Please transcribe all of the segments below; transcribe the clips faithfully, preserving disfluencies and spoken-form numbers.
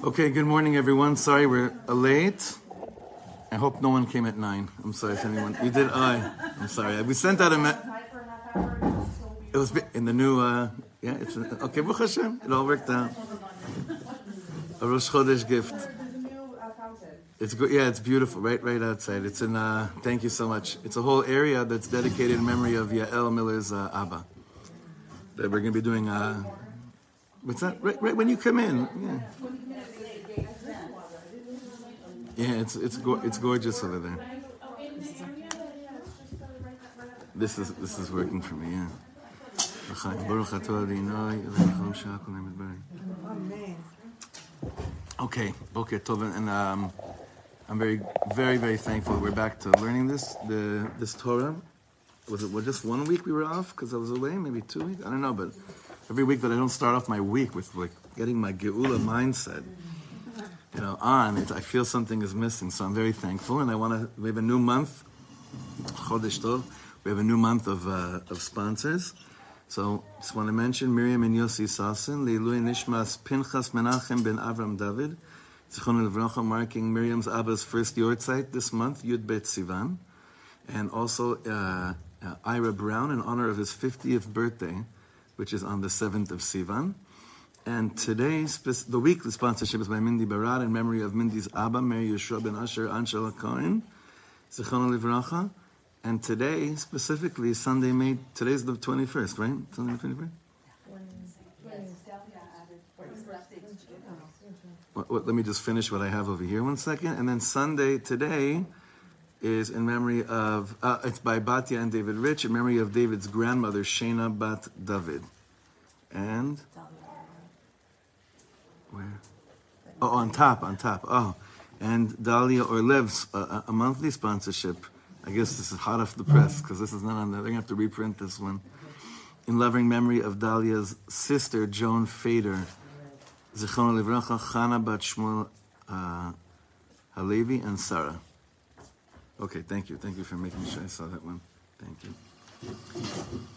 Okay, good morning, everyone. Sorry we're late. I hope no one came at nine. I'm sorry if anyone... You did? I. I'm sorry. We sent out a... Me- it was in the new... Uh, yeah, it's... Okay, Baruch Hashem. It all worked out. A Rosh Chodesh gift. It's good. Yeah, it's beautiful. Right right outside. It's in... Uh, thank you so much. It's a whole area that's dedicated in memory of Yael Miller's uh, Abba. That we're going to be doing... Uh, what's that? Right, right when you come in. Yeah. Yeah, it's it's go- it's gorgeous over there. This is this is working for me. Yeah. Okay, okay, Tov, and um, I'm very very very thankful we're back to learning this the this Torah. Was it well, just one week we were off because I was away? Maybe two weeks? I don't know, but every week that I don't start off my week with like getting my Geula mindset. You know, on it, I feel something is missing, so I'm very thankful. And I want to. We have a new month, Chodesh Tov. We have a new month of uh, of sponsors. So just want to mention Miriam and Yossi Sasson, Leilui Nishmas Pinchas Menachem ben Avram David, Zichron Livrocha, marking Miriam's Abba's first yortzeit this month, Yud Bet Sivan, and also uh, uh, Ira Brown in honor of his fiftieth birthday, which is on the seventh of Sivan. And today, the weekly sponsorship is by Mindy Barad in memory of Mindy's Abba, Meir Yehoshua Ben Asher, Anshel Cohen, Zichron Livrocha. And today, specifically, Sunday, May, today's the twenty-first, right? Sunday the twenty-first? What, what, let me just finish what I have over here one second. And then Sunday, today, is in memory of, uh, it's by Batya and David Rich, in memory of David's grandmother, Shayna Bat David. And... Where? Oh, on top, on top. Oh, and Dalia or Lev's uh, a monthly sponsorship. I guess this is hot off the press because this is not on there. They're going to have to reprint this one. In loving memory of Dalia's sister, Joan Fader, Zichron Livrocha, Chana Bat Shmuel HaLevi, and Sarah. Okay, thank you. Thank you for making sure I saw that one. Thank you.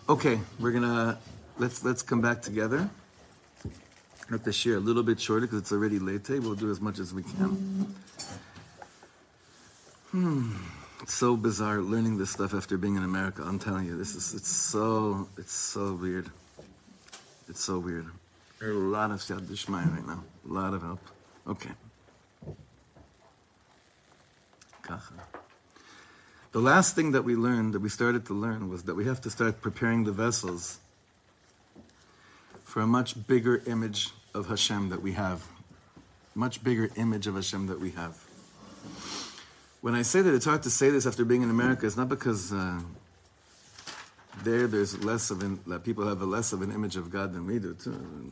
Okay, we're going to, let's let's come back together. Not this year, a little bit shorter because it's already late. We'll do as much as we can. Hmm. It's so bizarre learning this stuff after being in America. I'm telling you, this is, it's so, it's so weird. It's so weird. There are a lot of Siyat Dishmaya right now. A lot of help. Okay. Kacha. The last thing that we learned, that we started to learn, was that we have to start preparing the vessels for a much bigger image of Hashem that we have. Much bigger image of Hashem that we have. When I say that it's hard to say this after being in America, it's not because uh, there there's less of an, that people have a less of an image of God than we do too.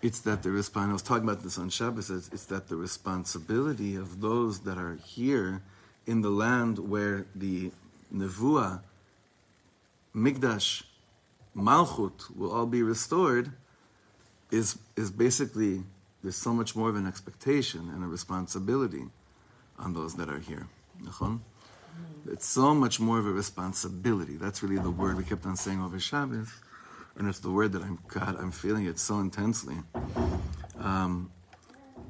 It's that the response, I was talking about this on Shabbos, it's that the responsibility of those that are here in the land where the Nevuah, Migdash, Malchut will all be restored, is is basically, there's so much more of an expectation and a responsibility on those that are here. It's so much more of a responsibility. That's really the word we kept on saying over Shabbos. And it's the word that I'm, God, I'm feeling it so intensely. Um,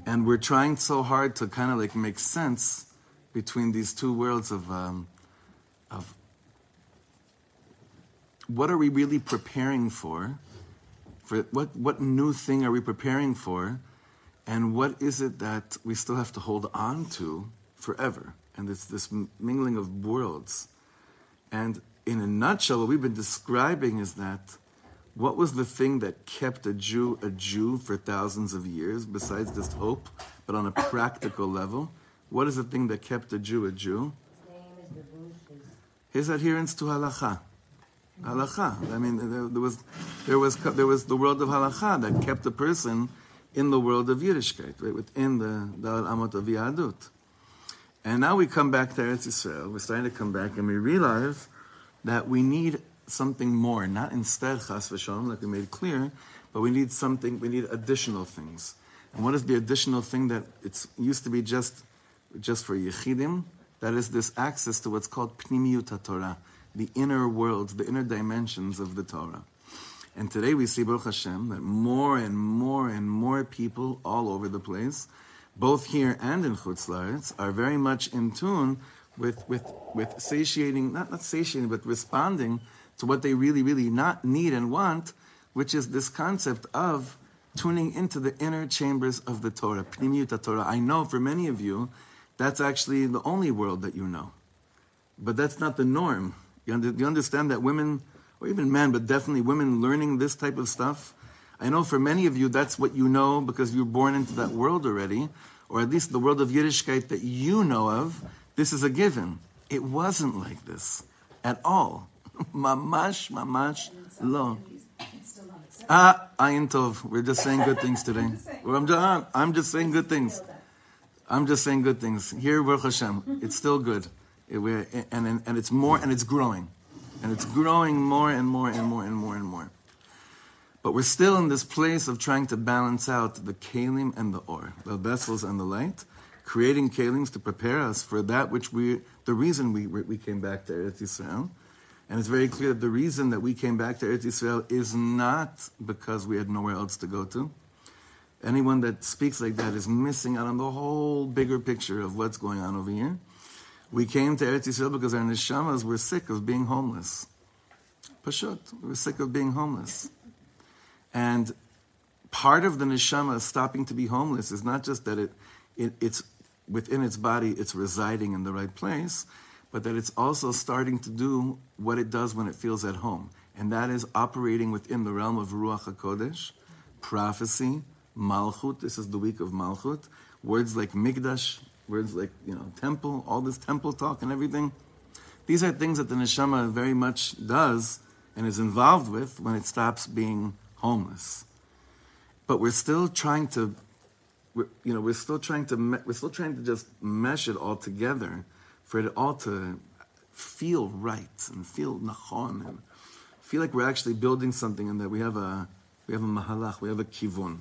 and we're trying so hard to kind of like make sense between these two worlds of um, of what are we really preparing for? For what what new thing are we preparing for? And what is it that we still have to hold on to forever? And it's this mingling of worlds. And in a nutshell, what we've been describing is that what was the thing that kept a Jew a Jew for thousands of years, besides just hope, but on a practical level? What is the thing that kept a Jew a Jew? His adherence to halakha. Halakha. I mean, there, there was, there was, there was the world of halakha that kept a person in the world of Yiddishkeit, right within the Dal Amot of Yadut. And now we come back to Eretz Yisrael. We're starting to come back, and we realize that we need something more, not instead Chas v'Shalom, like we made clear, but we need something. We need additional things. And what is the additional thing that it's used to be just, just for Yechidim? That is this access to what's called Pnimiyut HaTorah. The inner worlds, the inner dimensions of the Torah. And today we see, Baruch Hashem, that more and more and more people all over the place, both here and in Chutz La'aretz, are very much in tune with with with satiating, not, not satiating, but responding to what they really, really not need and want, which is this concept of tuning into the inner chambers of the Torah, Pnimiyut Torah. I know for many of you, that's actually the only world that you know. But that's not the norm. You, under, you understand that women, or even men, but definitely women learning this type of stuff, I know for many of you that's what you know because you were born into that world already, or at least the world of Yiddishkeit that you know of. This is a given. It wasn't like this at all. Mamash, mamash, lo. Ah, ayin tov. We're just saying good things today. I'm just, I'm just saying good things. I'm just saying good things. Here, Baruch Hashem, it's still good. It, we're, and, and, and it's more, and it's growing. And it's growing more and more and more and more and more. But we're still in this place of trying to balance out the kelim and the or, the vessels and the light, creating kelims to prepare us for that which we, the reason we we came back to Eretz Yisrael. And it's very clear that the reason that we came back to Eretz Yisrael is not because we had nowhere else to go to. Anyone that speaks like that is missing out on the whole bigger picture of what's going on over here. We came to Eretz Yisrael because our neshamas were sick of being homeless. Pashut, we were sick of being homeless. And part of the neshama stopping to be homeless is not just that it, it it's within its body, it's residing in the right place, but that it's also starting to do what it does when it feels at home. And that is operating within the realm of Ruach HaKodesh, prophecy, Malchut. This is the week of Malchut. Words like Mikdash, words like, you know, temple, all this temple talk and everything. These are things that the neshama very much does and is involved with when it stops being homeless. But we're still trying to, we're, you know, we're still trying to, me- we're still trying to just mesh it all together, for it all to feel right and feel nachon and feel like we're actually building something, and that we have a we have a mahalach, we have a kivun.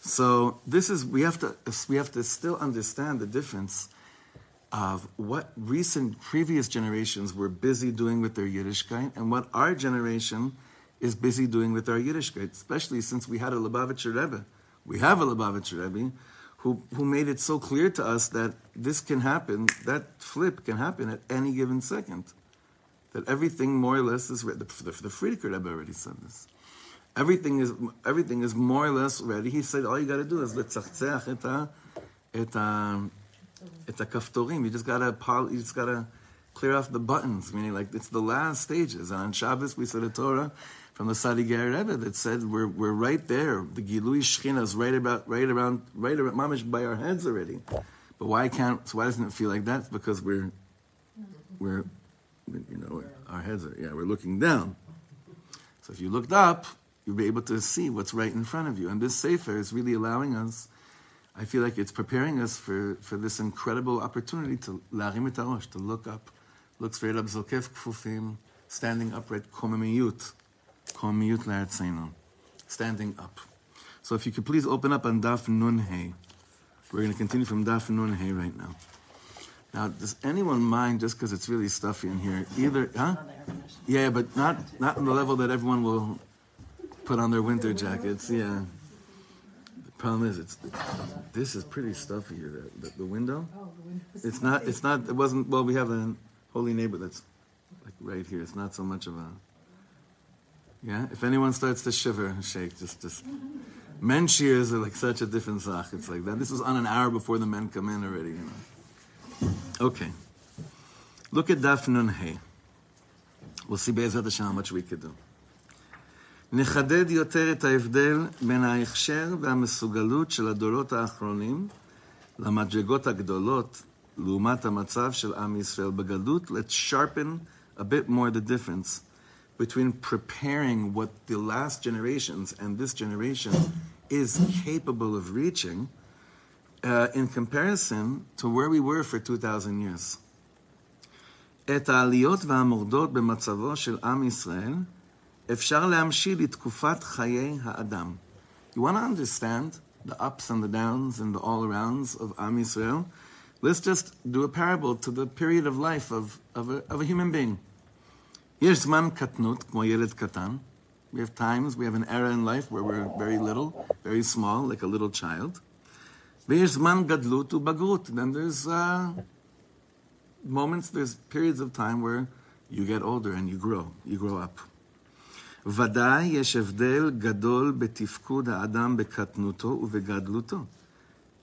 So this is we have to we have to still understand the difference of what recent previous generations were busy doing with their Yiddishkeit and what our generation is busy doing with our Yiddishkeit, especially since we had a Lubavitcher Rebbe. We have a Lubavitcher Rebbe Who, who made it so clear to us that this can happen, that flip can happen at any given second. That everything more or less is ready. The, the, the Frierdiker Rebbe already said this. Everything is everything is more or less ready. He said, all you got to do is letzachzeach et ha, et ha, et ha kaftorim. You just got to you just got to clear off the buttons. Meaning, like, it's the last stages. And on Shabbos we said a Torah from the Satmar Rebbe that said we're we're right there. The Gilui Shechina is right about right around right around mamish by our heads already. But why can't? So why doesn't it feel like that? It's because we're we're you know we're, our heads are yeah we're looking down. So if you looked up, you'll be able to see what's right in front of you. And this Sefer is really allowing us. I feel like it's preparing us for, for this incredible opportunity to larim et harosh, to look up, look straight up, zokef kfufim, standing upright, komemiyut. Standing up. So if you could please open up on Daf Nun Hey. We're going to continue from Daf Nun Hey right now. Now, does anyone mind, just because it's really stuffy in here, either, huh? Yeah, but not not on the level that everyone will put on their winter jackets, yeah. The problem is, it's, it's this is pretty stuffy here, the, the, the window. It's not, it's not, it wasn't, well, we have a holy neighbor that's like right here. It's not so much of a... Yeah, if anyone starts to shiver and shake, just, just, men shears are like such a different zach. It's like that. This was on an hour before the men come in already, you know. Okay. Look at Daf Nun Hey. We'll see Be'ezrat Hashem how much we could do. Nechaded yoter et ha'evdel ben ha'echsher ve'ha'mesugalut shel ha'dorot ha'achronim la'madregot ha'gdolot l'umat ha'matzav shel Am Yisrael b'galut. Let's sharpen a bit more the difference between preparing what the last generations and this generation is capable of reaching uh, in comparison to where we were for two thousand years. Et ha'aliyot va'amordot b'matzavo shel Am Yisrael efshar le'amshil l'tkufat chayei ha'adam. You want to understand the ups and the downs and the all-arounds of Am Yisrael? Let's just do a parable to the period of life of, of, a, of a human being. There's man katnut, כמו ילד קטן, We have times, we have an era in life where we're very little, very small, like a little child. There's man gadlut u bagrut. Then there's uh, moments, there's periods of time where you get older and you grow, you grow up. Vaday yesh evdel gadol betifkud ha'adam bekatnuto uvegadluto.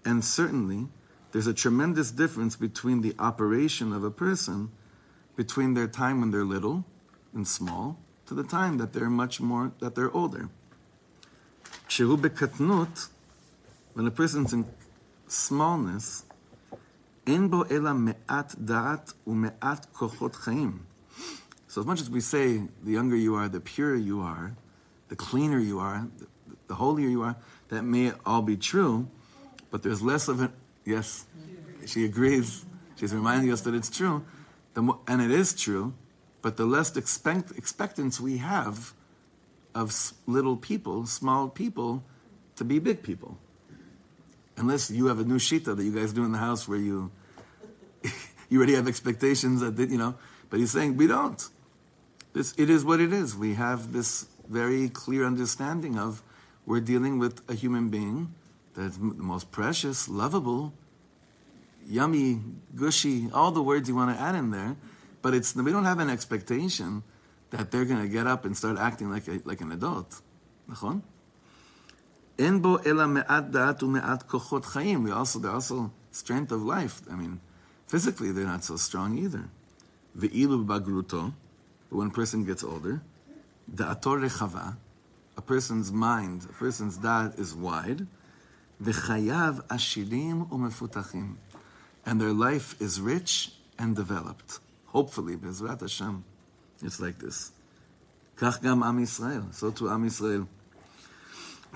And certainly, there's a tremendous difference between the operation of a person, between their time when they're little and small, to the time that they're much more, that they're older. Shehu bekatnut, when a person's in smallness, en bo ela me'at da'at u'me'at kochot chaim. So as much as we say, the younger you are, the purer you are, the cleaner you are, the, the holier you are, that may all be true, but there's less of it. Yes, she agrees. She's reminding us that it's true. The mo- and it is true, but the less expect- expectance we have of s- little people, small people, to be big people. Unless you have a new shita that you guys do in the house where you you already have expectations that, you know, but he's saying we don't. This, it is what it is. We have this very clear understanding of we're dealing with a human being that's the most precious, lovable, yummy, gushy, all the words you want to add in there, but it's we don't have an expectation that they're going to get up and start acting like a, like an adult. Nachon? En bo ela me'at da'at u'me'at kochot chayim. We also, they're also strength of life. I mean, physically they're not so strong either. Ve'ilu bagruto, when a person gets older, da'ator rechava, a person's mind, a person's da'at is wide, v'chayav ashirim u'mefutachim, and their life is rich and developed. Hopefully, Bezrat Hashem, it's like this. Kach gam Am Yisrael, so to Am Yisrael.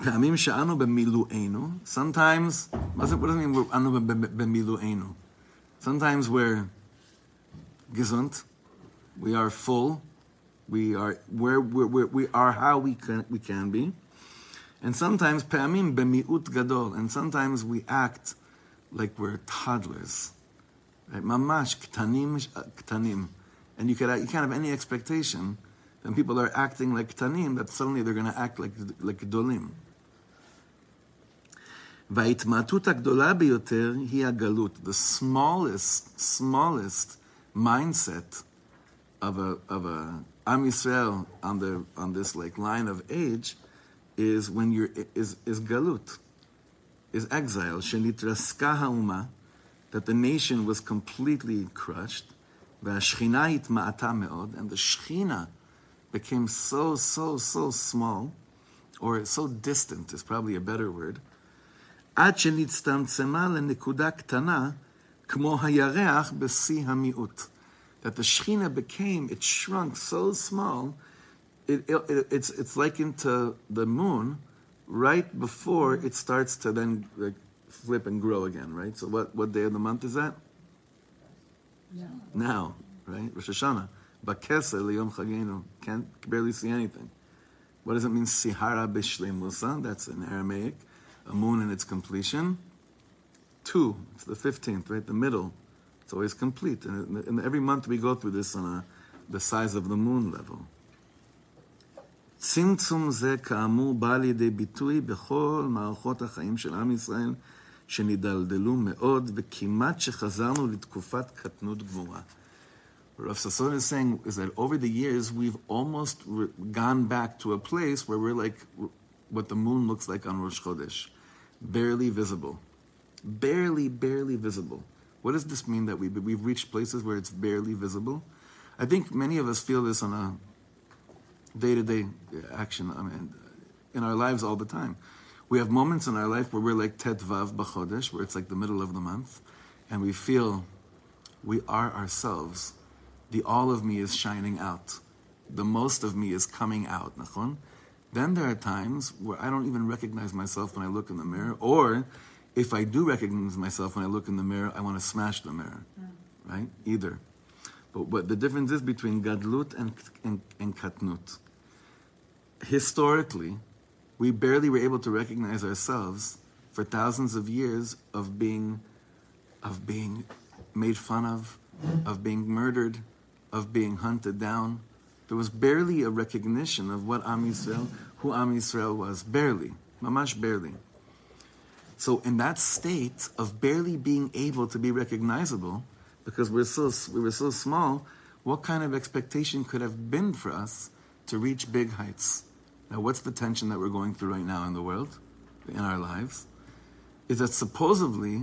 Ka'amim she'anu b'milu'enu, sometimes, what does it mean we're anu b'milu'enu? Sometimes we're gesund, we are full, we are where we are how we can, we can be. And sometimes, pe'amim b'mi'ut gadol, and sometimes we act like we're toddlers. Right? Mamash, k'tanim, k'tanim. And you, could, you can't have any expectation when people are acting like k'tanim that suddenly they're going to act like like gdolim. Va'itmatut ha'gdola biyoter hi ha'galut. The smallest, smallest mindset of a of a Am Yisrael on the on this like line of age is when you're is is galut, is exile. Shenitraska ha'uma, that the nation was completely crushed. Va'shchina itma'ata me'od, and the Shechina became so so so small, or so distant is probably a better word. Ad shenitztamtzema lenekuda ktana kmo hayareach b'si hamiut, that the Shechina became, it shrunk so small. It, it, it's it's likened to the moon right before it starts to then like, flip and grow again, right? So what, what day of the month is that? Now. Now, right? Rosh Hashanah. Bakesa liyom chagenu. Can't barely see anything. What does it mean? Sihara b'shleimusa. That's in Aramaic. A moon in its completion. Two. It's the fifteenth, right? The middle. It's always complete. And, and every month we go through this on a, the size of the moon level. Tzimtzum ze ka'amur ba liyidei bitui bechol ma'archot ha'chaim shel Am Yisrael shenidaldelu me'od vekimat shechazarnu litkufat katnut gvura. What Rav Sasson is saying is that over the years we've almost re- gone back to a place where we're like what the moon looks like on Rosh Chodesh, barely visible, barely, barely visible. What does this mean that we we've reached places where it's barely visible? I think many of us feel this on a day-to-day action, I mean, in our lives all the time. We have moments in our life where we're like Tet Vav B'Chodesh, where it's like the middle of the month, and we feel we are ourselves. The all of me is shining out. The most of me is coming out. Nachon? Then there are times where I don't even recognize myself when I look in the mirror, or if I do recognize myself when I look in the mirror, I want to smash the mirror, yeah. Right? Either. But what the difference is between Gadlut and, and, and Katnut. Historically, we barely were able to recognize ourselves for thousands of years of being, of being made fun of, of being murdered, of being hunted down, There was barely a recognition of what Am Yisrael, who Am Yisrael was. Barely. Mamash barely. So in that state of barely being able to be recognizable, because we're so, we were so small, what kind of expectation could have been for us to reach big heights? Now, what's the tension that we're going through right now in the world, in our lives? Is that supposedly,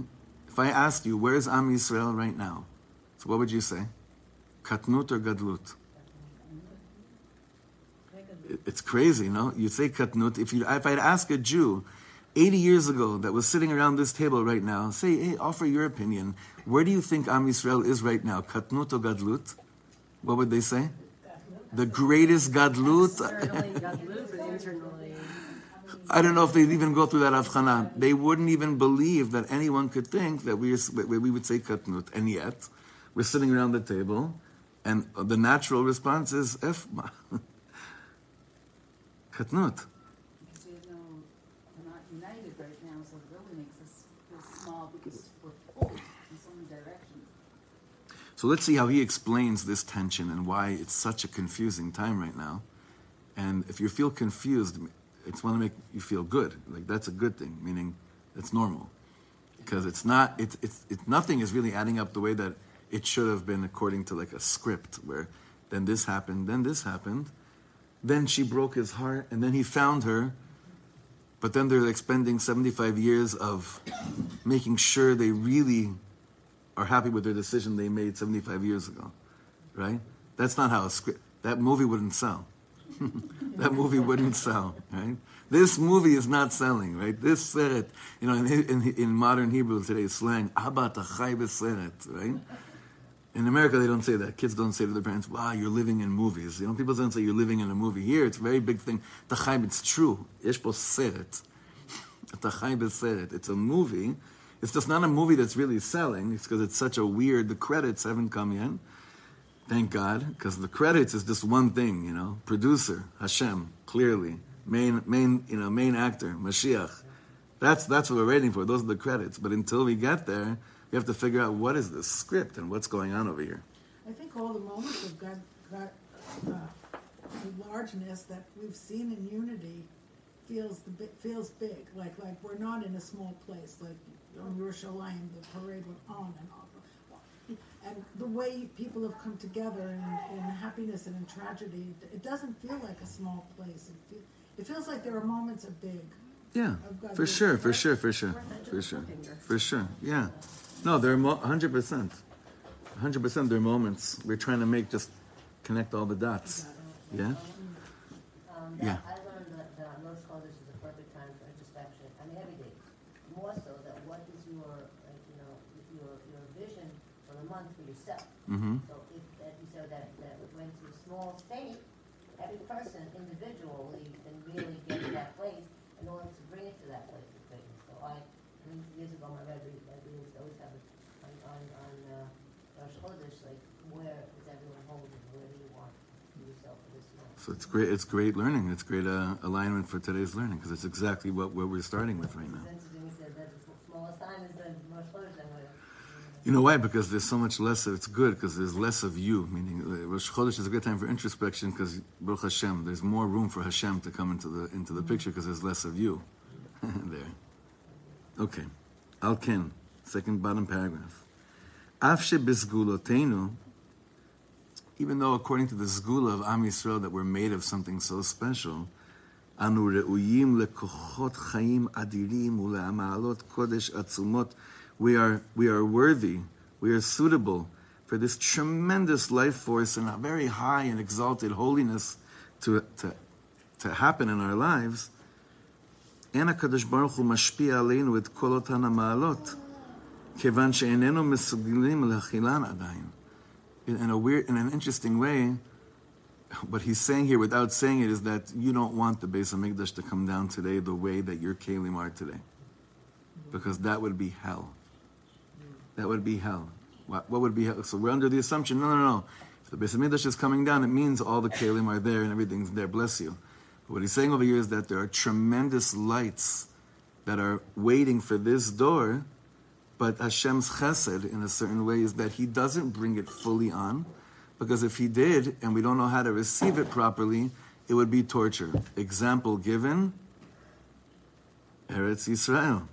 if I asked you, where is Am Yisrael right now? So what would you say? Katnut or Gadlut? It's crazy, no? You'd say Katnut. If you, if I'd ask a Jew eighty years ago that was sitting around this table right now, say, hey, offer your opinion. Where do you think Am Yisrael is right now? Katnut or Gadlut? What would they say? The greatest Gadlut. I don't know if they'd even go through that avchana. They wouldn't even believe that anyone could think that we we would say katnut. And yet, we're sitting around the table, and the natural response is efma. Katnut. Because we have no, we're not united right now, so the building makes us feel small because we're pulled in so many directions. So let's see how he explains this tension and why it's such a confusing time right now. And if you feel confused, it's want to make you feel good. Like that's a good thing, meaning it's normal. Because it's not, it's, it's, it's, nothing is really adding up the way that it should have been according to like a script where then this happened, then this happened, then she broke his heart, and then he found her, but then they're expending seventy-five years of making sure they really are happy with their decision they made seventy-five years ago, right? That's not how a script, that movie wouldn't sell. That movie wouldn't sell, right? This movie is not selling, right? This seret, you know, in, in, in modern Hebrew today, slang, Abba tachai beseret, right? In America, they don't say that. Kids don't say to their parents, wow, you're living in movies. You know, people don't say you're living in a movie. Here, it's a very big thing. Tachai, it's true. Yesh po seret. Tachai beseret. It's a movie. It's just not a movie that's really selling. It's because it's such a weird, the credits haven't come yet. Thank God, because the credits is just one thing, you know. Producer, Hashem, clearly. Main, main, you know, main actor, Mashiach. That's that's what we're waiting for. Those are the credits. But until we get there, we have to figure out what is the script and what's going on over here. I think all the moments of God, God uh, the largeness that we've seen in unity feels the feels big. Like like we're not in a small place. Like on Yerushalayim, the parade went on and on. And the way people have come together in, in happiness and in tragedy, it doesn't feel like a small place. It, feel, it feels like there are moments of big. Yeah, for sure, for sure, for sure, for sure, for sure, yeah. No, there are mo- one hundred percent. one hundred percent there are moments. We're trying to make just connect all the dots. Yeah? Um, yeah. I learned that no shoulders is a perfect time for introspection on heavy days. More so that what is your, like, you know, your your vision for the month for yourself. Mm-hmm. So if that you said that that went to a small state, every person individually can really get to that place in order to bring it to that place of things. So I, I mean, years ago my Rebbe always have it on on on uh, shoulders, like where is everyone holding? Where do you want yourself for this month? So it's great. It's great learning. It's great uh, alignment for today's learning because it's exactly what what we're starting with right now. You know why? Because there's so much less of, it's good because there's less of you, meaning Rosh Chodesh is a good time for introspection because Baruch Hashem, there's more room for Hashem to come into the into the picture because there's less of you. There. Okay. Alken, second bottom paragraph. Afshe bisguloteinu, even though according to the Zgula of Am Yisrael that we're made of something so special, anu re'uyim lekochot chayim adirim ule'ama'alot kodesh atzumot. We are we are worthy, we are suitable for this tremendous life force and a very high and exalted holiness to to, to happen in our lives. And HaKadosh Baruch Hu mashpia aleinu et kol otan ha'ma'alot, kevan she'enenu mesugilim le'achilan adayin. In a weird, in an interesting way, what he's saying here, without saying it, is that you don't want the Beis HaMikdash to come down today the way that your kelim are today, because that would be hell. That would be hell. What, what would be hell? So we're under the assumption, no, no, no. If the Beis HaMikdash is coming down, it means all the kelim are there and everything's there. Bless you. But what he's saying over here is that there are tremendous lights that are waiting for this door, but Hashem's chesed, in a certain way, is that he doesn't bring it fully on, because if he did, and we don't know how to receive it properly, it would be torture. Example given, Eretz Yisrael.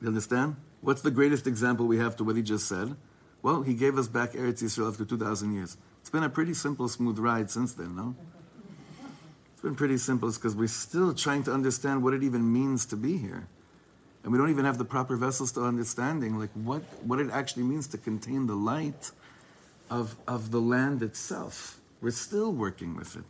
You understand? What's the greatest example we have to what he just said? Well, he gave us back Eretz Yisrael after two thousand years. It's been a pretty simple, smooth ride since then, no? It's been pretty simple. It's because we're still trying to understand what it even means to be here. And we don't even have the proper vessels to understanding, like what, what it actually means to contain the light of, of the land itself. We're still working with it.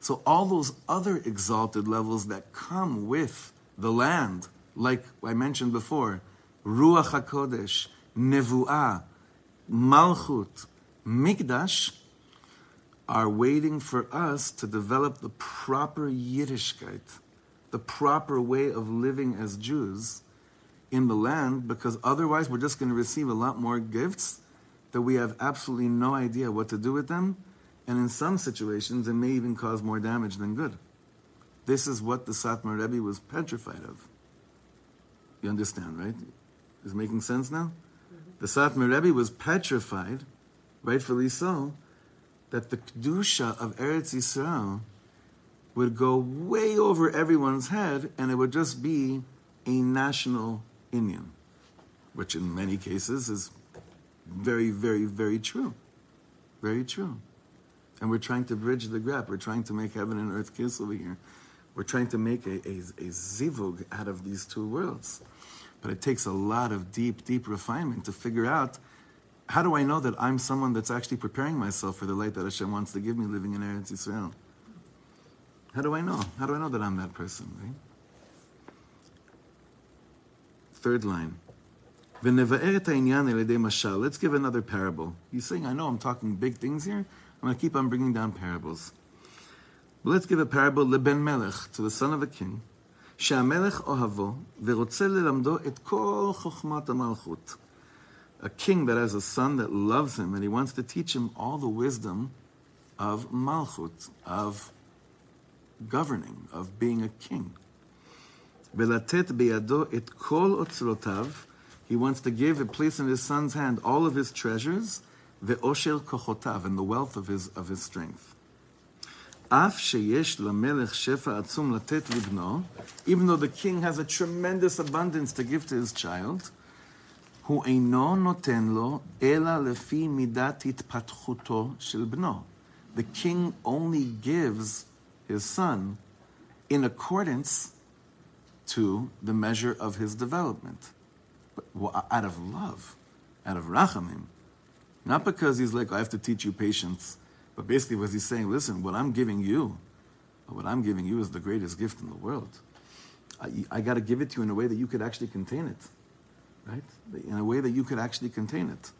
So all those other exalted levels that come with the land, like I mentioned before, Ruach HaKodesh, Nevuah, Malchut, Mikdash, are waiting for us to develop the proper Yiddishkeit, the proper way of living as Jews in the land, because otherwise we're just going to receive a lot more gifts that we have absolutely no idea what to do with them, and in some situations it may even cause more damage than good. This is what the Satmar Rebbe was petrified of. You understand, right? Is it making sense now? Mm-hmm. The Satmar Rebbe was petrified, rightfully so, that the Kedusha of Eretz Yisrael would go way over everyone's head and it would just be a national inyan, which in many cases is very, very, very true. Very true. And we're trying to bridge the gap. We're trying to make heaven and earth kiss over here. We're trying to make a, a, a zivug out of these two worlds. But it takes a lot of deep, deep refinement to figure out, how do I know that I'm someone that's actually preparing myself for the light that Hashem wants to give me living in Eretz Yisrael? How do I know? How do I know that I'm that person, right? Third line. Let's give another parable. He's saying, I know I'm talking big things here. I'm going to keep on bringing down parables. But let's give a parable leben melech, to the son of a king. A king that has a son that loves him and he wants to teach him all the wisdom of malchut, of governing, of being a king. He wants to give a place in his son's hand all of his treasures, ve'oshel kochotav, and the wealth of his of his strength. Even though the king has a tremendous abundance to give to his child, the king only gives his son in accordance to the measure of his development. But out of love, out of rachamim. Not because he's like, I have to teach you patience. But basically what he's saying, listen, what I'm giving you, what I'm giving you is the greatest gift in the world. I, I got to give it to you in a way that you could actually contain it. Right? In a way that you could actually contain it.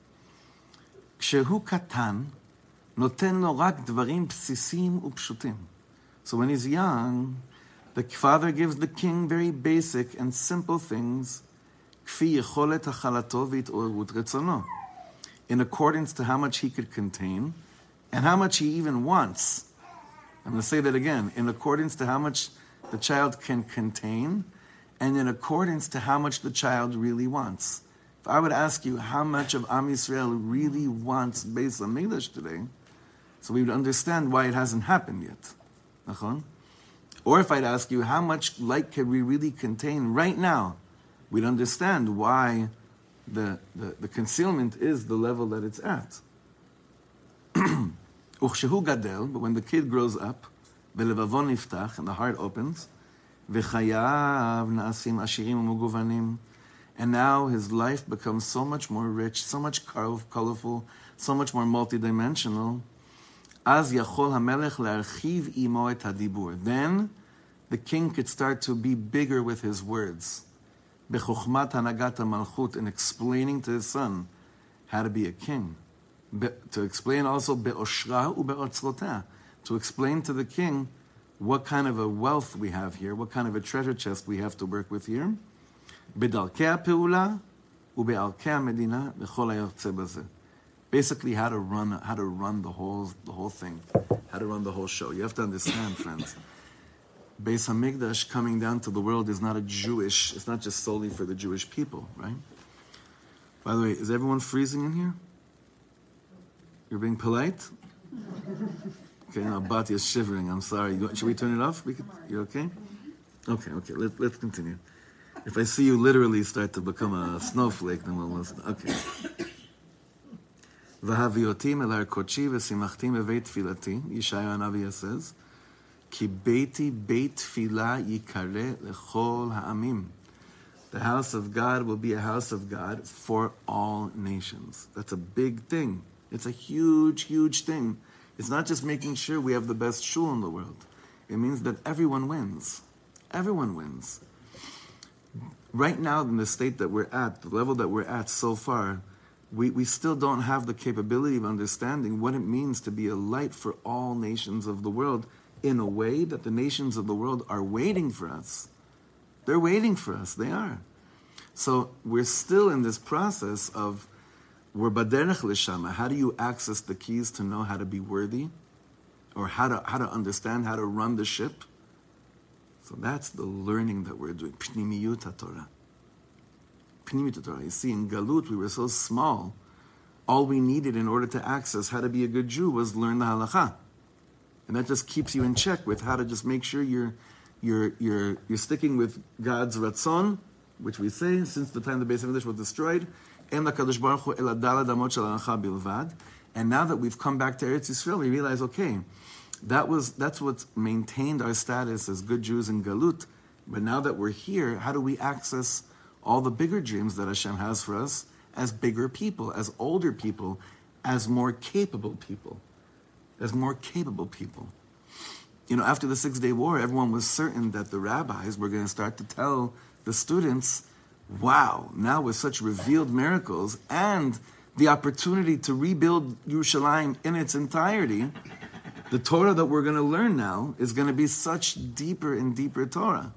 So when he's young, the father gives the king very basic and simple things, in accordance to how much he could contain and how much he even wants. I'm going to say that again. In accordance to how much the child can contain and in accordance to how much the child really wants. If I would ask you how much of Am Yisrael really wants Beis HaMikdash today, so we would understand why it hasn't happened yet. Nachon? Or if I'd ask you how much light can we really contain right now, we'd understand why the, the, the concealment is the level that it's at. Uchshehu gadel, but when the kid grows up, belevavon niftach, and the heart opens, and now his life becomes so much more rich, so much colorful, so much more multidimensional. Then the king could start to be bigger with his words. In explaining to his son how to be a king. To explain also, to explain to the king what kind of a wealth we have here, what kind of a treasure chest we have to work with here. Basically, how to run, how to run the whole, the whole thing, how to run the whole show. You have to understand, friends. Beis Hamikdash coming down to the world is not a Jewish. It's not just solely for the Jewish people, right? By the way, is everyone freezing in here? You're being polite? Okay, now Batya is shivering. I'm sorry. Should we turn it off? We could, you're okay? Okay, okay. Let, let's continue. If I see you literally start to become a snowflake, then we'll listen. Okay. V'haviotim el harkochi v'simachtim evei tefilati. Yeshayahu Hanavi says, Ki beiti beit tefila yikare lechol ha'amim. The house of God will be a house of God for all nations. That's a big thing. It's a huge, huge thing. It's not just making sure we have the best shul in the world. It means that everyone wins. Everyone wins. Right now, in the state that we're at, the level that we're at so far, we, we still don't have the capability of understanding what it means to be a light for all nations of the world in a way that the nations of the world are waiting for us. They're waiting for us. They are. So we're still in this process of we're baderech l'shama. How do you access the keys to know how to be worthy, or how to how to understand how to run the ship? So that's the learning that we're doing. Pnimiyut HaTorah. Pnimiyut HaTorah. You see, in Galut we were so small. All we needed in order to access how to be a good Jew was learn the halacha, and that just keeps you in check with how to just make sure you're you're you're you're sticking with God's ratzon, which we say since the time the Beis HaMikdash was destroyed. And now that we've come back to Eretz Yisrael, we realize, okay, that was that's what maintained our status as good Jews in Galut. But now that we're here, how do we access all the bigger dreams that Hashem has for us as bigger people, as older people, as more capable people, as more capable people? You know, after the Six-Day War, everyone was certain that the rabbis were going to start to tell the students, wow, now with such revealed miracles and the opportunity to rebuild Yerushalayim in its entirety, the Torah that we're going to learn now is going to be such deeper and deeper Torah.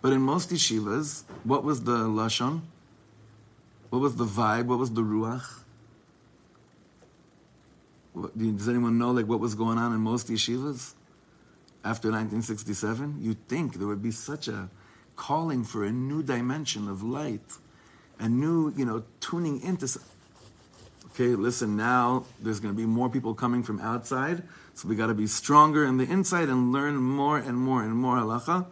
But in most yeshivas, what was the lashon? What was the vibe? What was the ruach? What, does anyone know like what was going on in most yeshivas after nineteen sixty-seven? You'd think there would be such a calling for a new dimension of light, a new, you know, tuning into. Okay, listen, now there's going to be more people coming from outside, so we got to be stronger in the inside and learn more and more and more halacha,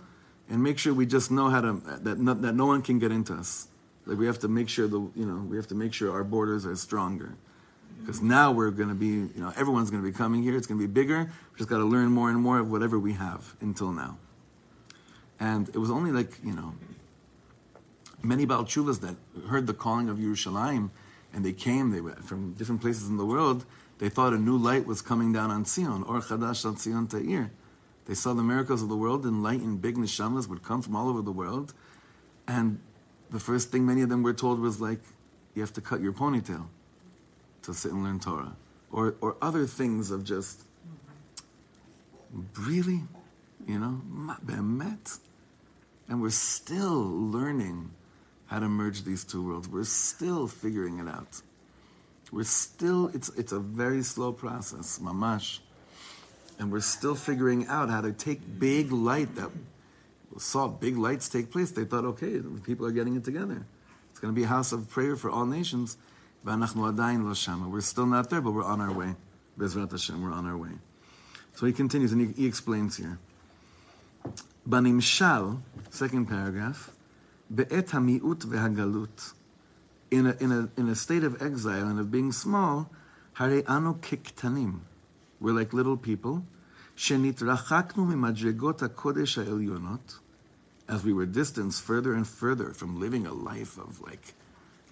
and make sure we just know how to, that no, that no one can get into us. Like we have to make sure the, you know, we have to make sure our borders are stronger, because now we're going to be, you know, everyone's going to be coming here. It's going to be bigger. We just got to learn more and more of whatever we have until now. And it was only like, you know, many Baal Tshuvas that heard the calling of Yerushalayim, and they came, they were from different places in the world, they thought a new light was coming down on Sion, Or Chadash al Sion Ta'ir. They saw the miracles of the world, and light and big neshamas would come from all over the world. And the first thing many of them were told was like, you have to cut your ponytail to sit and learn Torah. Or, or other things of just, really? You know, ma be'emet? And we're still learning how to merge these two worlds. We're still figuring it out. We're still, it's it's a very slow process, mamash. And we're still figuring out how to take big light that saw big lights take place. They thought, okay, people are getting it together. It's going to be a house of prayer for all nations. We're still not there, but we're on our way. Bezrat Hashem, we're on our way. So he continues, and he, he explains here. Banimshal, second paragraph, be'et hamiut ve'hagalut, in a in a in a state of exile and of being small, hare anu kiktanim, we're like little people, shenitrachaknu mimadregot hakodesh ha'elyonot, as we were distanced further and further from living a life of like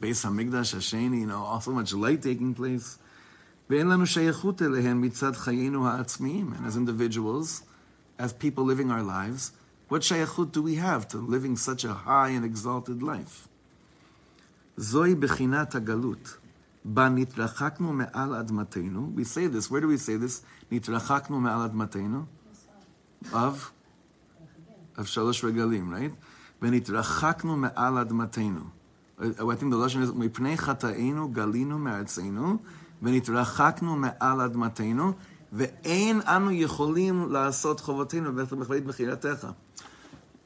Beis Hamikdash Hasheni, you know, so much light taking place, ve'en lanu shayachut elehem mitzad chayenu ha'atzmiyim, and as individuals, as people living our lives. What shayachut do we have to living such a high and exalted life? Zoi bechinat hagalut, ba nitrachaknu me'al admatenu. We say this. Where do we say this? Nitrachaknu me'al admatenu. Of? Of shalosh regalim, right? Ba nitrachaknu me'al admatenu. I think the lashon is mipnei chatainu galinu me'artzenu, ba nitrachaknu me'al admatenu. Ve'ein anu yecholim la'asot chovoteinu v'mechleit b'chiratecha.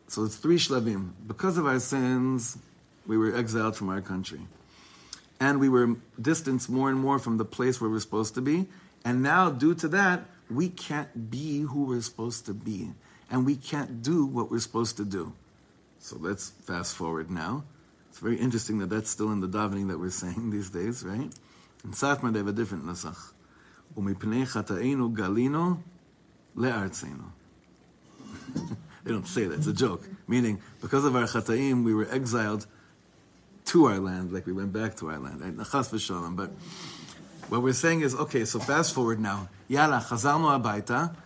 So it's three shlabim. Because of our sins, we were exiled from our country. and we were distanced more and more from the place where we were supposed to be. And now, due to that, we can't be who we're supposed to be, and we can't do what we're supposed to do. So let's fast forward now. It's very interesting that that's still in the davening that we're saying these days, right? In Satmar, they have a different nusach. Umipnei chatainu galino le'artzenu. They don't say that, it's a joke. Meaning, because of our chataim, we were exiled to our land, like we went back to our land, right? Nachas v'shalom. But what we're saying is, okay, so fast forward now. Yala, chazalnu abayta.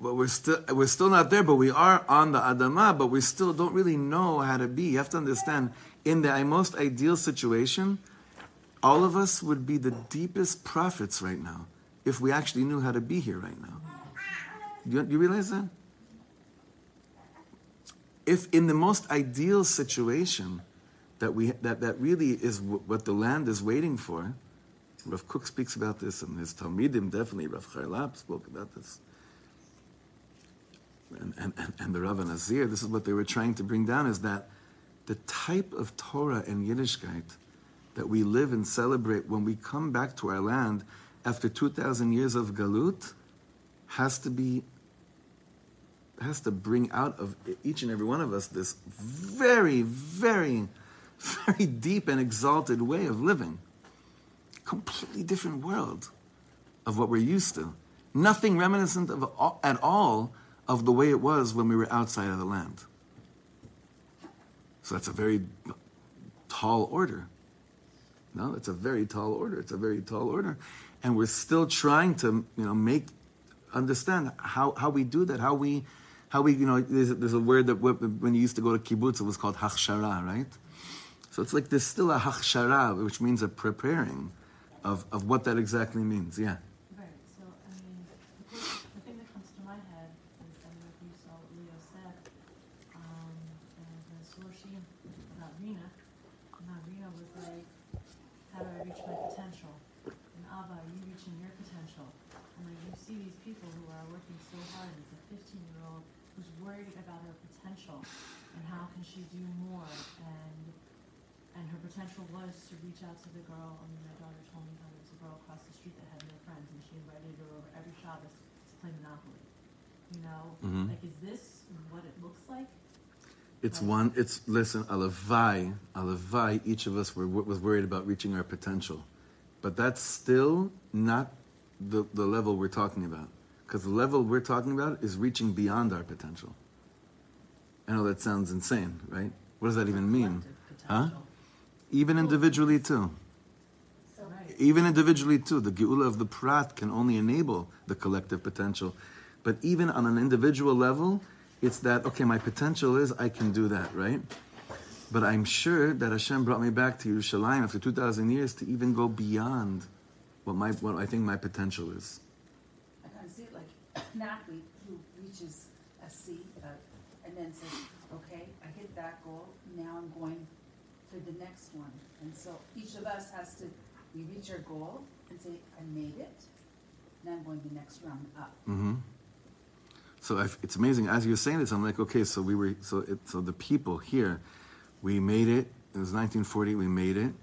But we're still we're still not there, but we are on the Adama, but we still don't really know how to be. You have to understand, in the most ideal situation, all of us would be the deepest prophets right now, if we actually knew how to be here right now. You, you realize that? If in the most ideal situation, that we that, that really is w- what the land is waiting for, Rav Kook speaks about this, and his Talmidim definitely, Rav Chaylap spoke about this. And, and, and the Rav Anazir, this is what they were trying to bring down, is that the type of Torah and Yiddishkeit that we live and celebrate when we come back to our land after two thousand years of galut has to be, has to bring out of each and every one of us this very, very, very deep and exalted way of living. Completely different world of what we're used to. Nothing reminiscent of all, at all of the way it was when we were outside of the land. So that's a very tall order. No, it's a very tall order. It's a very tall order. And we're still trying to, you know, make, understand how, how we do that, how we, how we, you know, there's, there's a word that when you used to go to kibbutz, it was called hachshara, right? So it's like there's still a hachshara, which means a preparing of, of what that exactly means, yeah. Potential was to reach out to the girl. I mean, my daughter told me how there was a girl across the street that had no friends, and she invited her over every Shabbos to play Monopoly. You know, mm-hmm. Like, is this what it looks like? It's like, one. It's listen, alavai, alavai. Each of us were was worried about reaching our potential, but that's still not the the level we're talking about. Because the level we're talking about is reaching beyond our potential. I know that sounds insane, right? What does that even mean? Huh? Even individually too. So, right. Even individually too. The geula of the prat can only enable the collective potential. But even on an individual level, it's that, okay, my potential is I can do that, right? But I'm sure that Hashem brought me back to Yerushalayim after two thousand years to even go beyond what my what I think my potential is. I see it like an athlete who reaches a C uh, and then says, okay, I hit that goal, now I'm going to the next one. And so each of us has to, we reach our goal and say, I made it, now I'm going to the next round up. Mm-hmm. So I've, it's amazing, as you're saying this, I'm like, okay, so we were, so it, so the people here, we made it, it was nineteen forty, we made it,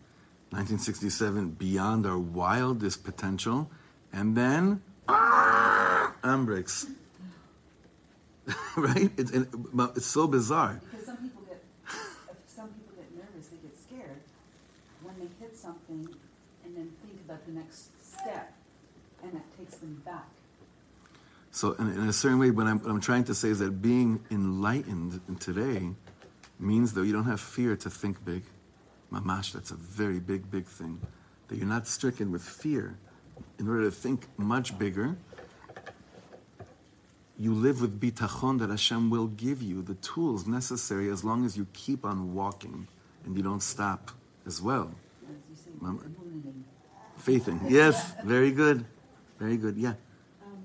nineteen sixty-seven, beyond our wildest potential, and then, ah, ambrix. Right? It's, it's so bizarre. Because some people get, some people get nervous, they get scared when they hit something and then think about the next step, and that takes them back. So in, in a certain way, what I'm, what I'm trying to say is that being enlightened today means that you don't have fear to think big. Mamash, that's a very big, big thing. That you're not stricken with fear. In order to think much bigger, you live with bitachon that Hashem will give you the tools necessary as long as you keep on walking and you don't stop as well. As you say, faithing. Yes, very good. Very good, yeah. Um,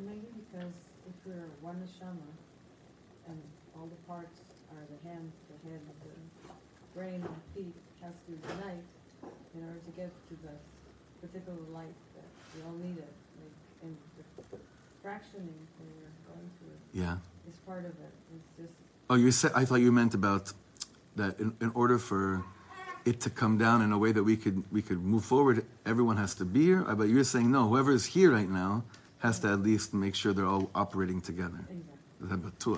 maybe because if we're one neshama and all the parts are the hand, the head, the brain, the feet, has to unite in order to get to the particular light that we all need it. Like, in the, fractioning when you're going through it. Yeah. It's part of it. It's just. Oh, you said. I thought you meant about that. In, in order for it to come down in a way that we could we could move forward. Everyone has to be here, but you're saying no. Whoever is here right now has to at least make sure they're all operating together. Exactly.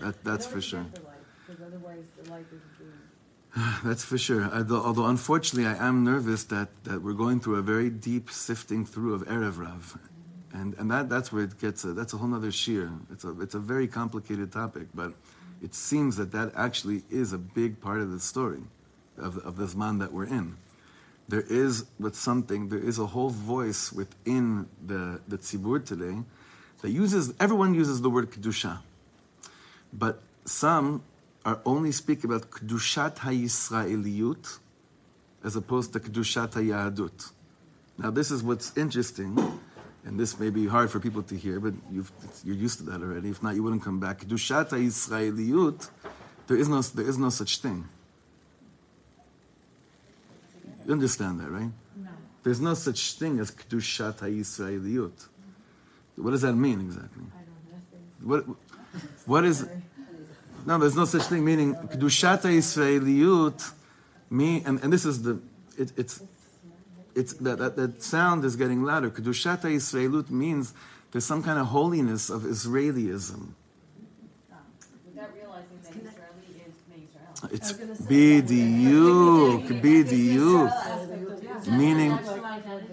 That, that's for sure. Life, otherwise the life is being... That's for sure. Although unfortunately, I am nervous that, that we're going through a very deep sifting through of Erev Rav, mm-hmm. and and that, that's where it gets a, that's a whole other sheer. It's a it's a very complicated topic, but mm-hmm. it seems that that actually is a big part of the story. Of, of the Zman that we're in. There is with something, there is a whole voice within the, the Tzibur today that uses, everyone uses the word Kedusha. But some are only speaking about Kedushat HaYisraeliyut as opposed to Kedushat HaYahadut. Now this is what's interesting, and this may be hard for people to hear, but you've, you're used to that already. If not, you wouldn't come back. Kedushat HaYisraeliyut, there is no, there is no such thing. You understand that, right? No. There's no such thing as Kedushat HaYisraeliyut. Mm-hmm. What does that mean exactly? I don't know. What, what is... No, there's no such thing, meaning Kedushat HaYisraeliyut, me, and, and this is the... It, it's it's that, that, that sound is getting louder. Kedushat HaYisraeliyut means there's some kind of holiness of Israelism. It's bidiyuk, bidiyuk, meaning,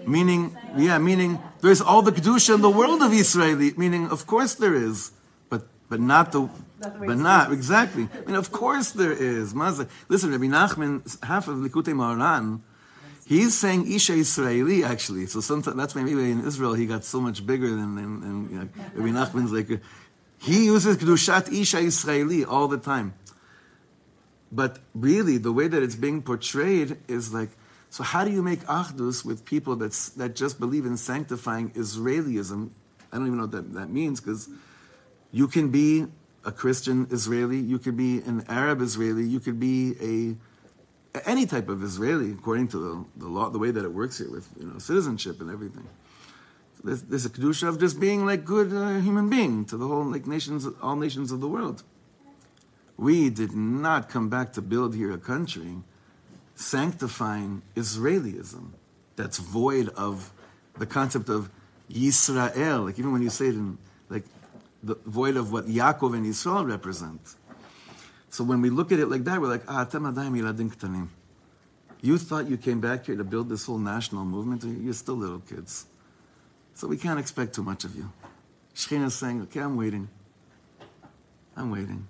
meaning, yeah, meaning there's all the kedusha in the world of Israeli. Meaning, of course there is, but but not the, but not exactly. I mean, of course there is. Listen, Rabbi Nachman, half of Likutei Maharan, he's saying Isha Israeli actually. So sometimes that's maybe in Israel he got so much bigger than, than, than you know, Rabbi Nachman's like he uses kedushat Isha Israeli all the time. But really, the way that it's being portrayed is like, so how do you make achdus with people that's, that just believe in sanctifying Israelism? I don't even know what that, that means, because you can be a Christian Israeli, you could be an Arab Israeli, you could be a any type of Israeli, according to the, the law, the way that it works here with you know citizenship and everything. So there's, there's a kedusha of just being like good uh, human being to the whole like nations, all nations of the world. We did not come back to build here a country sanctifying Israelism that's void of the concept of Yisrael. Like even when you say it in, like, the void of what Yaakov and Yisrael represent. So when we look at it like that, we're like, ah, atem adayim yeladim k'tanim. You thought you came back here to build this whole national movement? You're still little kids. So we can't expect too much of you. Shekhinah's saying, okay, I'm waiting. I'm waiting.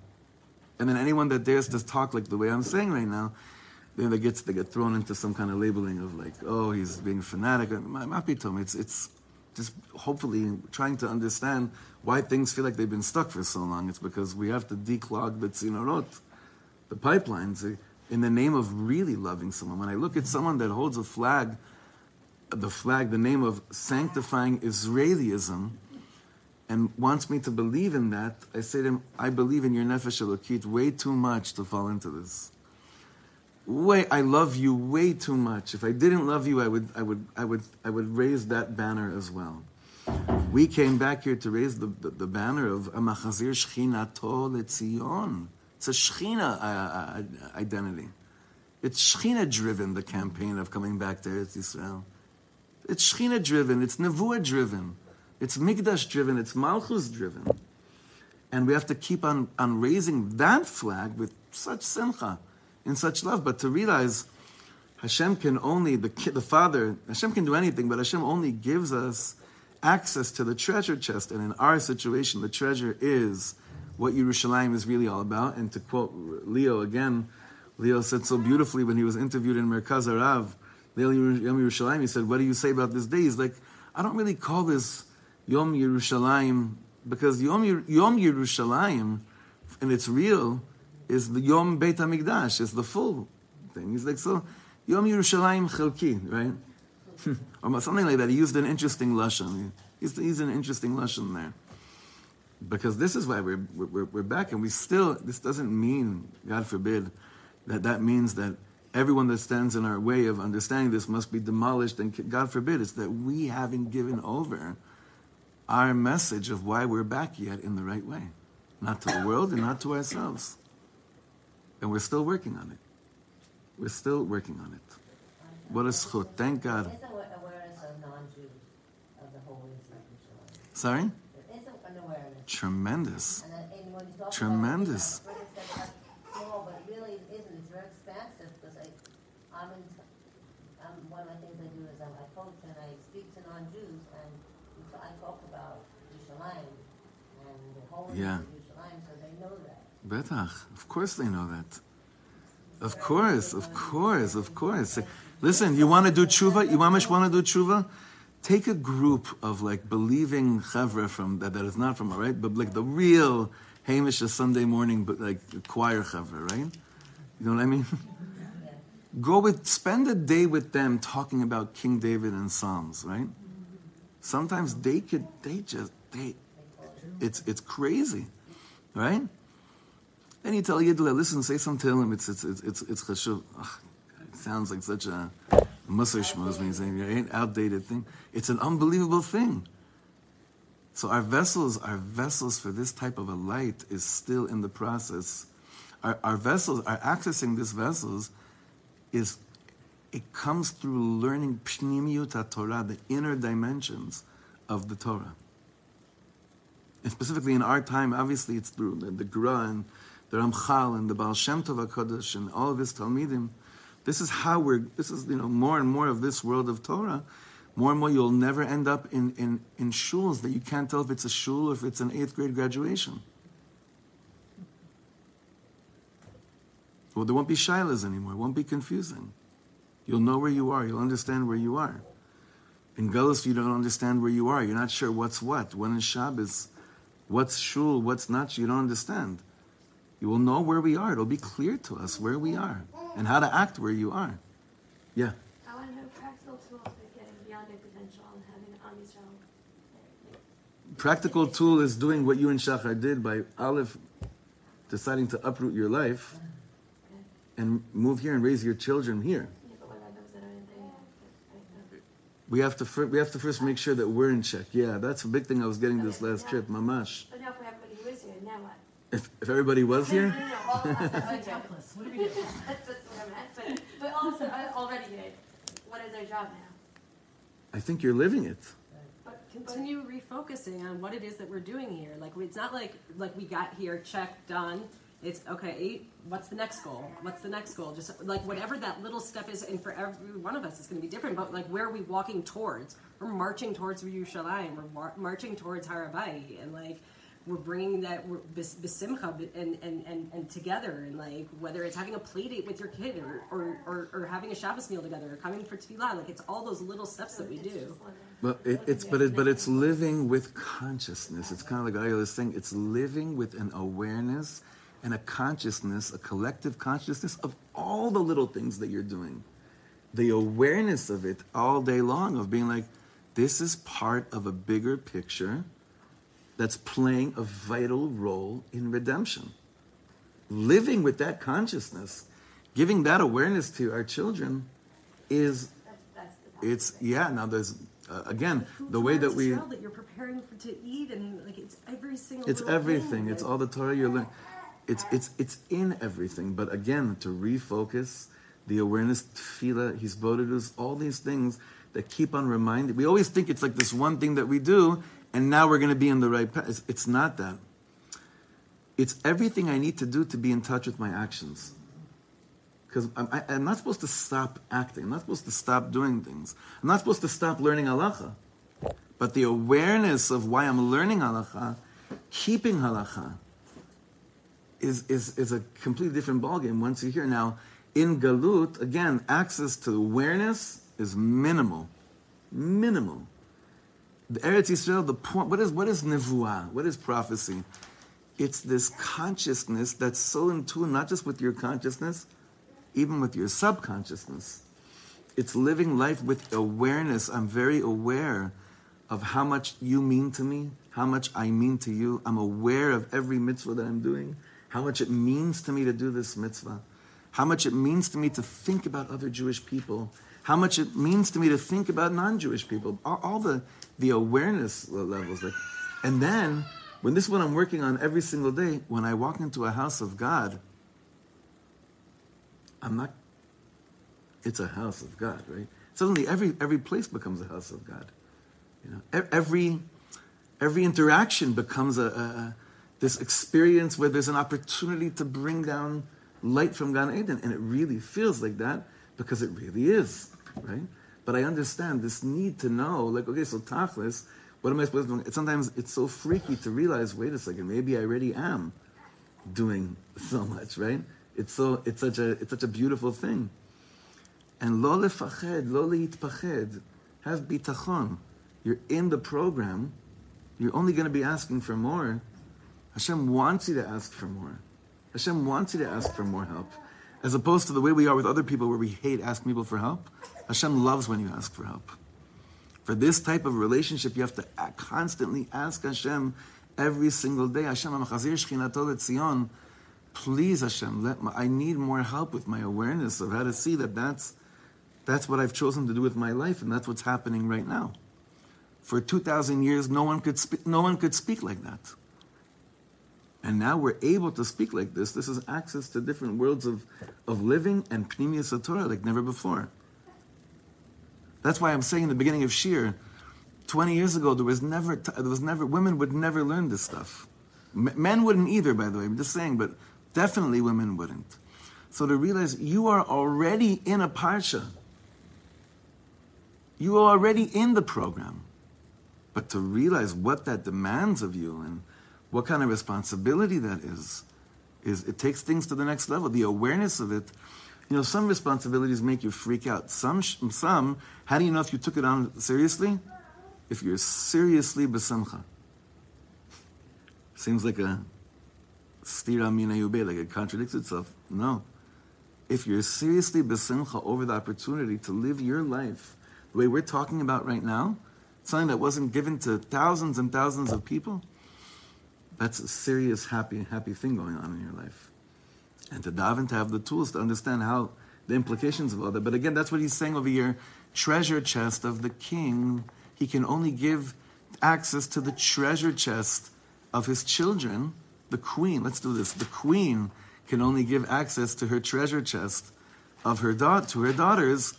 And then anyone that dares to talk like the way I'm saying right now, then they get, they get thrown into some kind of labeling of like, oh, he's being fanatic. It's, it's just hopefully trying to understand why things feel like they've been stuck for so long. It's because we have to declog the tzinorot, the pipelines, in the name of really loving someone. When I look at someone that holds a flag, the flag, the name of sanctifying Israelism, and wants me to believe in that, I say to him, I believe in your nefesh elokit way too much to fall into this. Way, I love you way too much. If I didn't love you, I would, I would, I would, I would raise that banner as well. We came back here to raise the the, the banner of Amachazir Shechinato LeZion. It's a Shechina uh, identity. It's Shechina driven. The campaign of coming back to Eretz Yisrael. It's Shechina driven. It's Nevuah driven. It's Migdash driven, it's Malchus driven. And we have to keep on, on raising that flag with such simcha, in such love. But to realize Hashem can only, the, the Father, Hashem can do anything, but Hashem only gives us access to the treasure chest. And in our situation, the treasure is what Yerushalayim is really all about. And to quote Leo again, Leo said so beautifully when he was interviewed in Merkaz HaRav, Leo Yom Yerushalayim, he said, what do you say about this day? He's like, I don't really call this Yom Yerushalayim, because Yom, Yom Yerushalayim, and it's real, is the Yom Beit HaMikdash, it's the full thing. He's like, so, Yom Yerushalayim Chelki, right? Or something like that. He used an interesting Lashon. He's, he's an interesting Lashon there. Because this is why we're, we're, we're back, and we still, this doesn't mean, God forbid, that that means that everyone that stands in our way of understanding this must be demolished, and God forbid, it's that we haven't given over our message of why we're back yet in the right way. Not to the world and not to ourselves. And we're still working on it. We're still working on it. What a schut. Thank God. There's an awareness of non-Jew, of the whole Israel. Sorry? There is an awareness. Tremendous. Tremendous. No, but really it isn't. It's very expansive because I, I'm in, um, one of the things I do is I, I coach and I speak to non-Jews and I talk about Yerushalayim and the whole yeah. of Yerushalayim, so they know that. Betach, of course they know that. Of course, of course, of course. Listen, you want to do tshuva? You mamish want to do tshuva? Take a group of like believing chavra from that that is not from, right? But like the real Hamish a Sunday morning, but like choir chavra, right? You know what I mean? Go with, spend a day with them talking about King David and Psalms, right? Sometimes they could, they just, they, it's it's crazy, right? Then you tell Yidla, listen, say some tehillim. It's it's it's it's it's chashuv. Oh, it sounds like such a musar shmos when you say an outdated thing. It's an unbelievable thing. So our vessels, our vessels for this type of a light is still in the process. Our our vessels, our accessing these vessels, is it comes through learning pnimiyut haTorah, the inner dimensions of the Torah. And specifically in our time, obviously it's through the, the G'ra and the Ramchal and the Baal Shem Tov HaKadosh and all of his Talmidim. This is how we're, this is, you know, more and more of this world of Torah, more and more you'll never end up in, in, in shuls that you can't tell if it's a shul or if it's an eighth grade graduation. Well, there won't be shilas anymore. It won't be confusing. You'll know where you are. You'll understand where you are. In Galus, you don't understand where you are. You're not sure what's what. When in Shabbos, what's shul, what's not, you don't understand. You will know where we are. It'll be clear to us where we are and how to act where you are. Yeah? I want to know practical tools for getting beyond their potential and having an Am Yisrael. Practical tool is doing what you and Shachar did by Aleph, deciding to uproot your life and move here and raise your children here. We have to fir- we have to first make sure that we're in check. Yeah, that's a big thing I was getting okay, this last now, trip, mamash. But now if everybody was here, now what? If, if everybody was here? No, no, no, all of us are jobless. What do we do? That's what I'm at. But, but also, I already did. What is our job now? I think you're living it. But continue refocusing on what it is that we're doing here. Like it's not like like we got here, check, done. It's, okay, eight, what's the next goal? What's the next goal? Just like whatever that little step is, and for every one of us, it's going to be different, but like where are we walking towards? We're marching towards Yerushalayim. We're mar- marching towards Harabai, and like we're bringing that we're, bis- Bisimcha and, and, and, and together, and like whether it's having a play date with your kid or, or, or, or having a Shabbos meal together or coming for Tefillah, like it's all those little steps that we do. Well, it, it's, but, it, but it's living with consciousness. It's kind of like Ayala's saying, it's living with an awareness and a consciousness, a collective consciousness of all the little things that you're doing. The awareness of it all day long, of being like, this is part of a bigger picture that's playing a vital role in redemption. Living with that consciousness, giving that awareness to our children is, that's, that's it's, yeah, now there's, Uh, again, the, the way that we well, that you're preparing for to eat, and like it's every single it's everything. Thing, it's like, all the Torah you're learning. It's it's it's in everything. But again, to refocus the awareness, tefillah, hisbodidus, all these things that keep on reminding. We always think it's like this one thing that we do, and now we're going to be in the right path. It's, it's not that. It's everything I need to do to be in touch with my actions. Because I'm, I'm not supposed to stop acting. I'm not supposed to stop doing things. I'm not supposed to stop learning halacha. But the awareness of why I'm learning halacha, keeping halacha, is, is, is a completely different ballgame once you're here. Now, in Galut, again, access to awareness is minimal. Minimal. The Eretz Yisrael, the point, what is, what is nevuah? What is prophecy? It's this consciousness that's so in tune, not just with your consciousness, even with your subconsciousness. It's living life with awareness. I'm very aware of how much you mean to me, how much I mean to you. I'm aware of every mitzvah that I'm doing, how much it means to me to do this mitzvah, how much it means to me to think about other Jewish people, how much it means to me to think about non-Jewish people, all, all the, the awareness levels. Like, and then, when this is what I'm working on every single day, when I walk into a house of God, I'm not it's a house of God, right? Suddenly every every place becomes a house of God. You know, every every interaction becomes a, a this experience where there's an opportunity to bring down light from Gan Eden, and it really feels like that because it really is, right? But I understand this need to know, like, okay, so tachlis, what am I supposed to do? Sometimes it's so freaky to realize, wait a second, maybe I already am doing so much, right? It's so it's such a it's such a beautiful thing. And lo lefached, lo leitpached, have bitachon. You're in the program. You're only going to be asking for more. Hashem wants you to ask for more. Hashem wants you to ask for more help, as opposed to the way we are with other people, where we hate asking people for help. Hashem loves when you ask for help. For this type of relationship, you have to constantly ask Hashem every single day. Hashem, Amachazir Shchinato Le'Tzion. Please, Hashem, let my, I need more help with my awareness of how to see that that's that's what I've chosen to do with my life, and that's what's happening right now. For two thousand years, no one could spe- no one could speak like that, and now we're able to speak like this. This is access to different worlds of of living and Pnimiyus HaTorah like never before. That's why I'm saying in the beginning of Shir, twenty years ago there was never t- there was never women would never learn this stuff. M- men wouldn't either, by the way. I'm just saying, but. Definitely women wouldn't. So to realize you are already in a parsha. You are already in the program. But to realize what that demands of you and what kind of responsibility that is, is it takes things to the next level. The awareness of it, you know, some responsibilities make you freak out. Some, some. How do you know if you took it on seriously? If you're seriously besimcha. Seems like a Stira mina yube, like it contradicts itself. No. If you're seriously besimcha over the opportunity to live your life the way we're talking about right now, something that wasn't given to thousands and thousands of people, that's a serious, happy, happy thing going on in your life. And to daven, to have the tools to understand how the implications of all that. But again, that's what he's saying over here. Treasure chest of the king. He can only give access to the treasure chest of his children. The queen, let's do this. The queen can only give access to her treasure chest of her da- to her daughters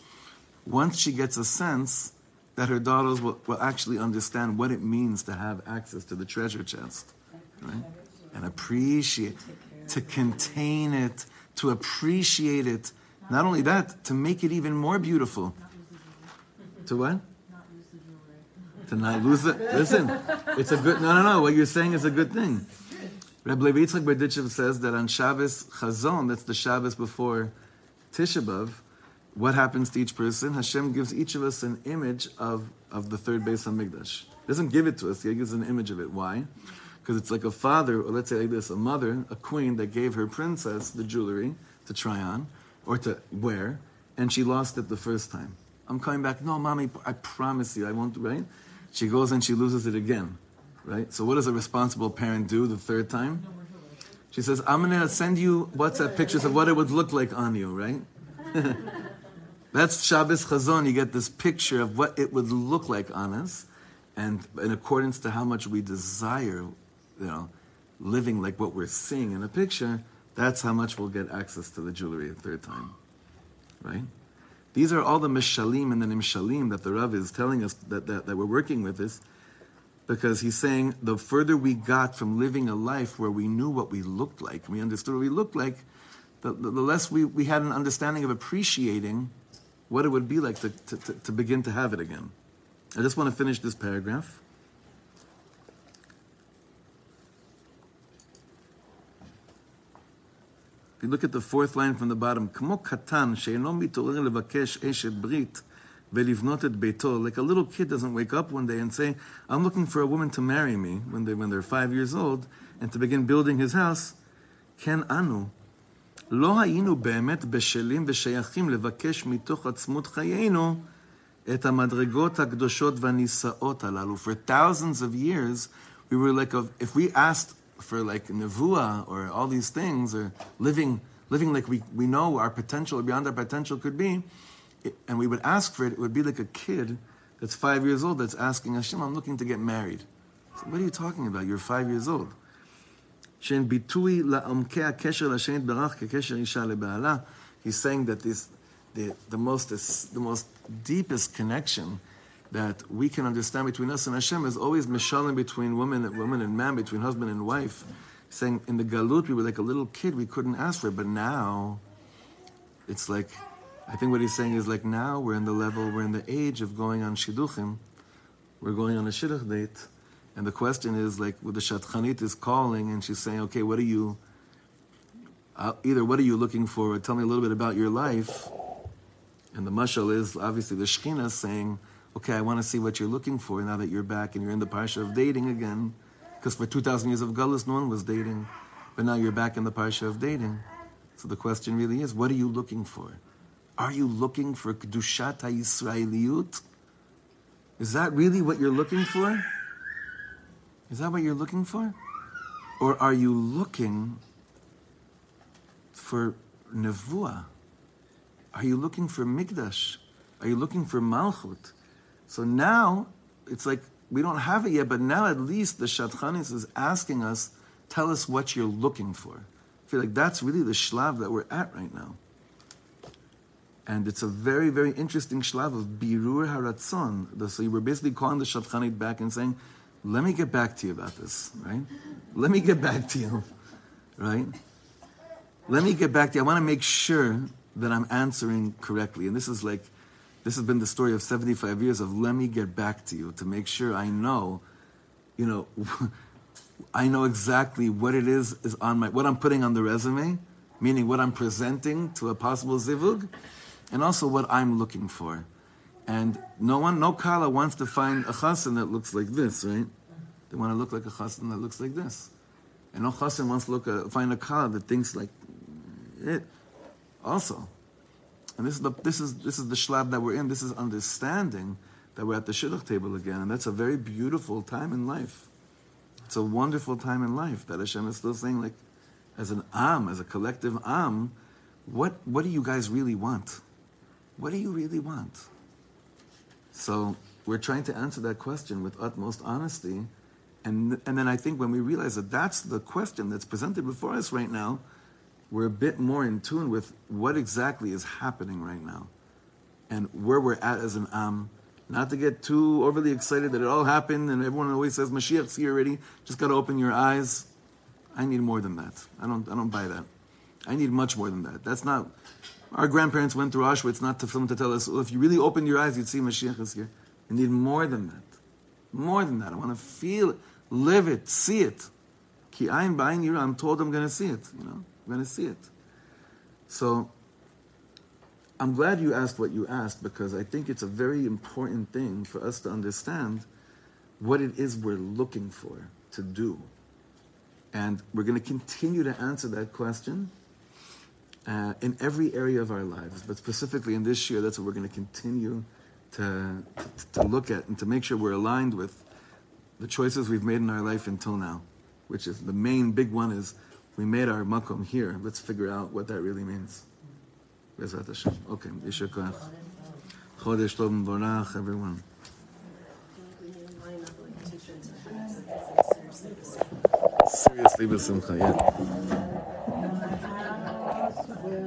once she gets a sense that her daughters will, will actually understand what it means to have access to the treasure chest, right? And appreciate, to contain it, to appreciate it. Not only that, to make it even more beautiful. To what? To not lose it. Listen, it's a good. No, no, no. What you're saying is a good thing. Rabbi Levi Yitzchak Berditchev says that on Shabbos Chazon, that's the Shabbos before Tisha B'Av, what happens to each person? Hashem gives each of us an image of, of the third Beis HaMikdash. He doesn't give it to us, he gives an image of it. Why? Because it's like a father, or let's say like this, a mother, a queen that gave her princess the jewelry to try on, or to wear, and she lost it the first time. I'm coming back, no, mommy, I promise you, I won't, right? She goes and she loses it again. Right? So what does a responsible parent do the third time? She says, I'm going to send you WhatsApp pictures of what it would look like on you, right? That's Shabbos Chazon. You get this picture of what it would look like on us. And in accordance to how much we desire, you know, living like what we're seeing in a picture, that's how much we'll get access to the jewelry a third time. Right? These are all the Mishalim and the Nimshalim that the Rav is telling us that, that, that we're working with this. Because he's saying the further we got from living a life where we knew what we looked like, we understood what we looked like, the, the, the less we, we had an understanding of appreciating what it would be like to, to, to, to begin to have it again. I just want to finish this paragraph. If you look at the fourth line from the bottom, K'mo katan she'eno mitorer levakesh eshet brit. Like a little kid doesn't wake up one day and say, I'm looking for a woman to marry me when, they, when they're five years old and to begin building his house. Ken anu. Lo hayinu be'emet beshelim v'sheyachim levakesh mitoch atzmut chayeinu et hamadregot ha'kedoshot v'anisaot halalu. For thousands of years, we were like, a, if we asked for like nevuah or all these things or living living like we, we know our potential or beyond our potential could be, It, and we would ask for it, it would be like a kid that's five years old that's asking Hashem, I'm looking to get married. So what are you talking about? You're five years old. He's saying that this the the most the most deepest connection that we can understand between us and Hashem is always mishalim between woman and woman and man, between husband and wife. Saying in the galut we were like a little kid, we couldn't ask for it, but now it's like, I think what he's saying is like now we're in the level, we're in the age of going on shidduchim, we're going on a shidduch date, and the question is like, well, the shatchanit is calling and she's saying, okay, what are you, uh, either what are you looking for, or tell me a little bit about your life, and the mashal is obviously the shekhinah saying, okay, I want to see what you're looking for now that you're back and you're in the parsha of dating again, because for two thousand years of galus no one was dating, but now you're back in the parsha of dating. So the question really is, what are you looking for? Are you looking for kedushat ha-Yisraeliyut? Is that really what you're looking for? Is that what you're looking for? Or are you looking for nevuah? Are you looking for mikdash? Are you looking for malchut? So now, it's like, we don't have it yet, but now at least the Shatchanis is asking us, tell us what you're looking for. I feel like that's really the shlav that we're at right now. And it's a very, very interesting shlav of birur haratzon. So you were basically calling the Shatchanit back and saying, let me get back to you about this, right? Let me get back to you, right? Let me get back to you. I want to make sure that I'm answering correctly. And this is like, this has been the story of seventy-five years of let me get back to you to make sure I know, you know, I know exactly what it is is on my, what I'm putting on the resume, meaning what I'm presenting to a possible zivug, and also what I'm looking for. And no one, no kala wants to find a chassan that looks like this, right? They want to look like a chassan that looks like this. And no chassan wants to look a, find a kala that thinks like it also. And this is the this is this is the shlab that we're in. This is understanding that we're at the shidduch table again. And that's a very beautiful time in life. It's a wonderful time in life that Hashem is still saying, like, as an am, as a collective am, what what do you guys really want? What do you really want? So we're trying to answer that question with utmost honesty. And and then I think when we realize that that's the question that's presented before us right now, we're a bit more in tune with what exactly is happening right now and where we're at as an am. Not to get too overly excited that it all happened and everyone always says, Mashiach's here already, just got to open your eyes. I need more than that. I don't I don't buy that. I need much more than that. That's not... Our grandparents went through Auschwitz not to film to tell us, well, if you really opened your eyes, you'd see Mashiach is here. You need more than that. More than that. I want to feel it, live it, see it. Ki ayin ba'ayin yirah, I'm told I'm going to see it, you know. I'm going to see it. So, I'm glad you asked what you asked, because I think it's a very important thing for us to understand what it is we're looking for to do. And we're going to continue to answer that question uh, in every area of our lives. But specifically in this year, that's what we're going to continue to, to, to look at and to make sure we're aligned with the choices we've made in our life until now, which is the main big one is, we made our makom here. Let's figure out what that really means. Bezrat Hashem. Okay. Yeshua Koach. Chodesh Tov M'vorach, everyone. Seriously, B'simcha, yeah.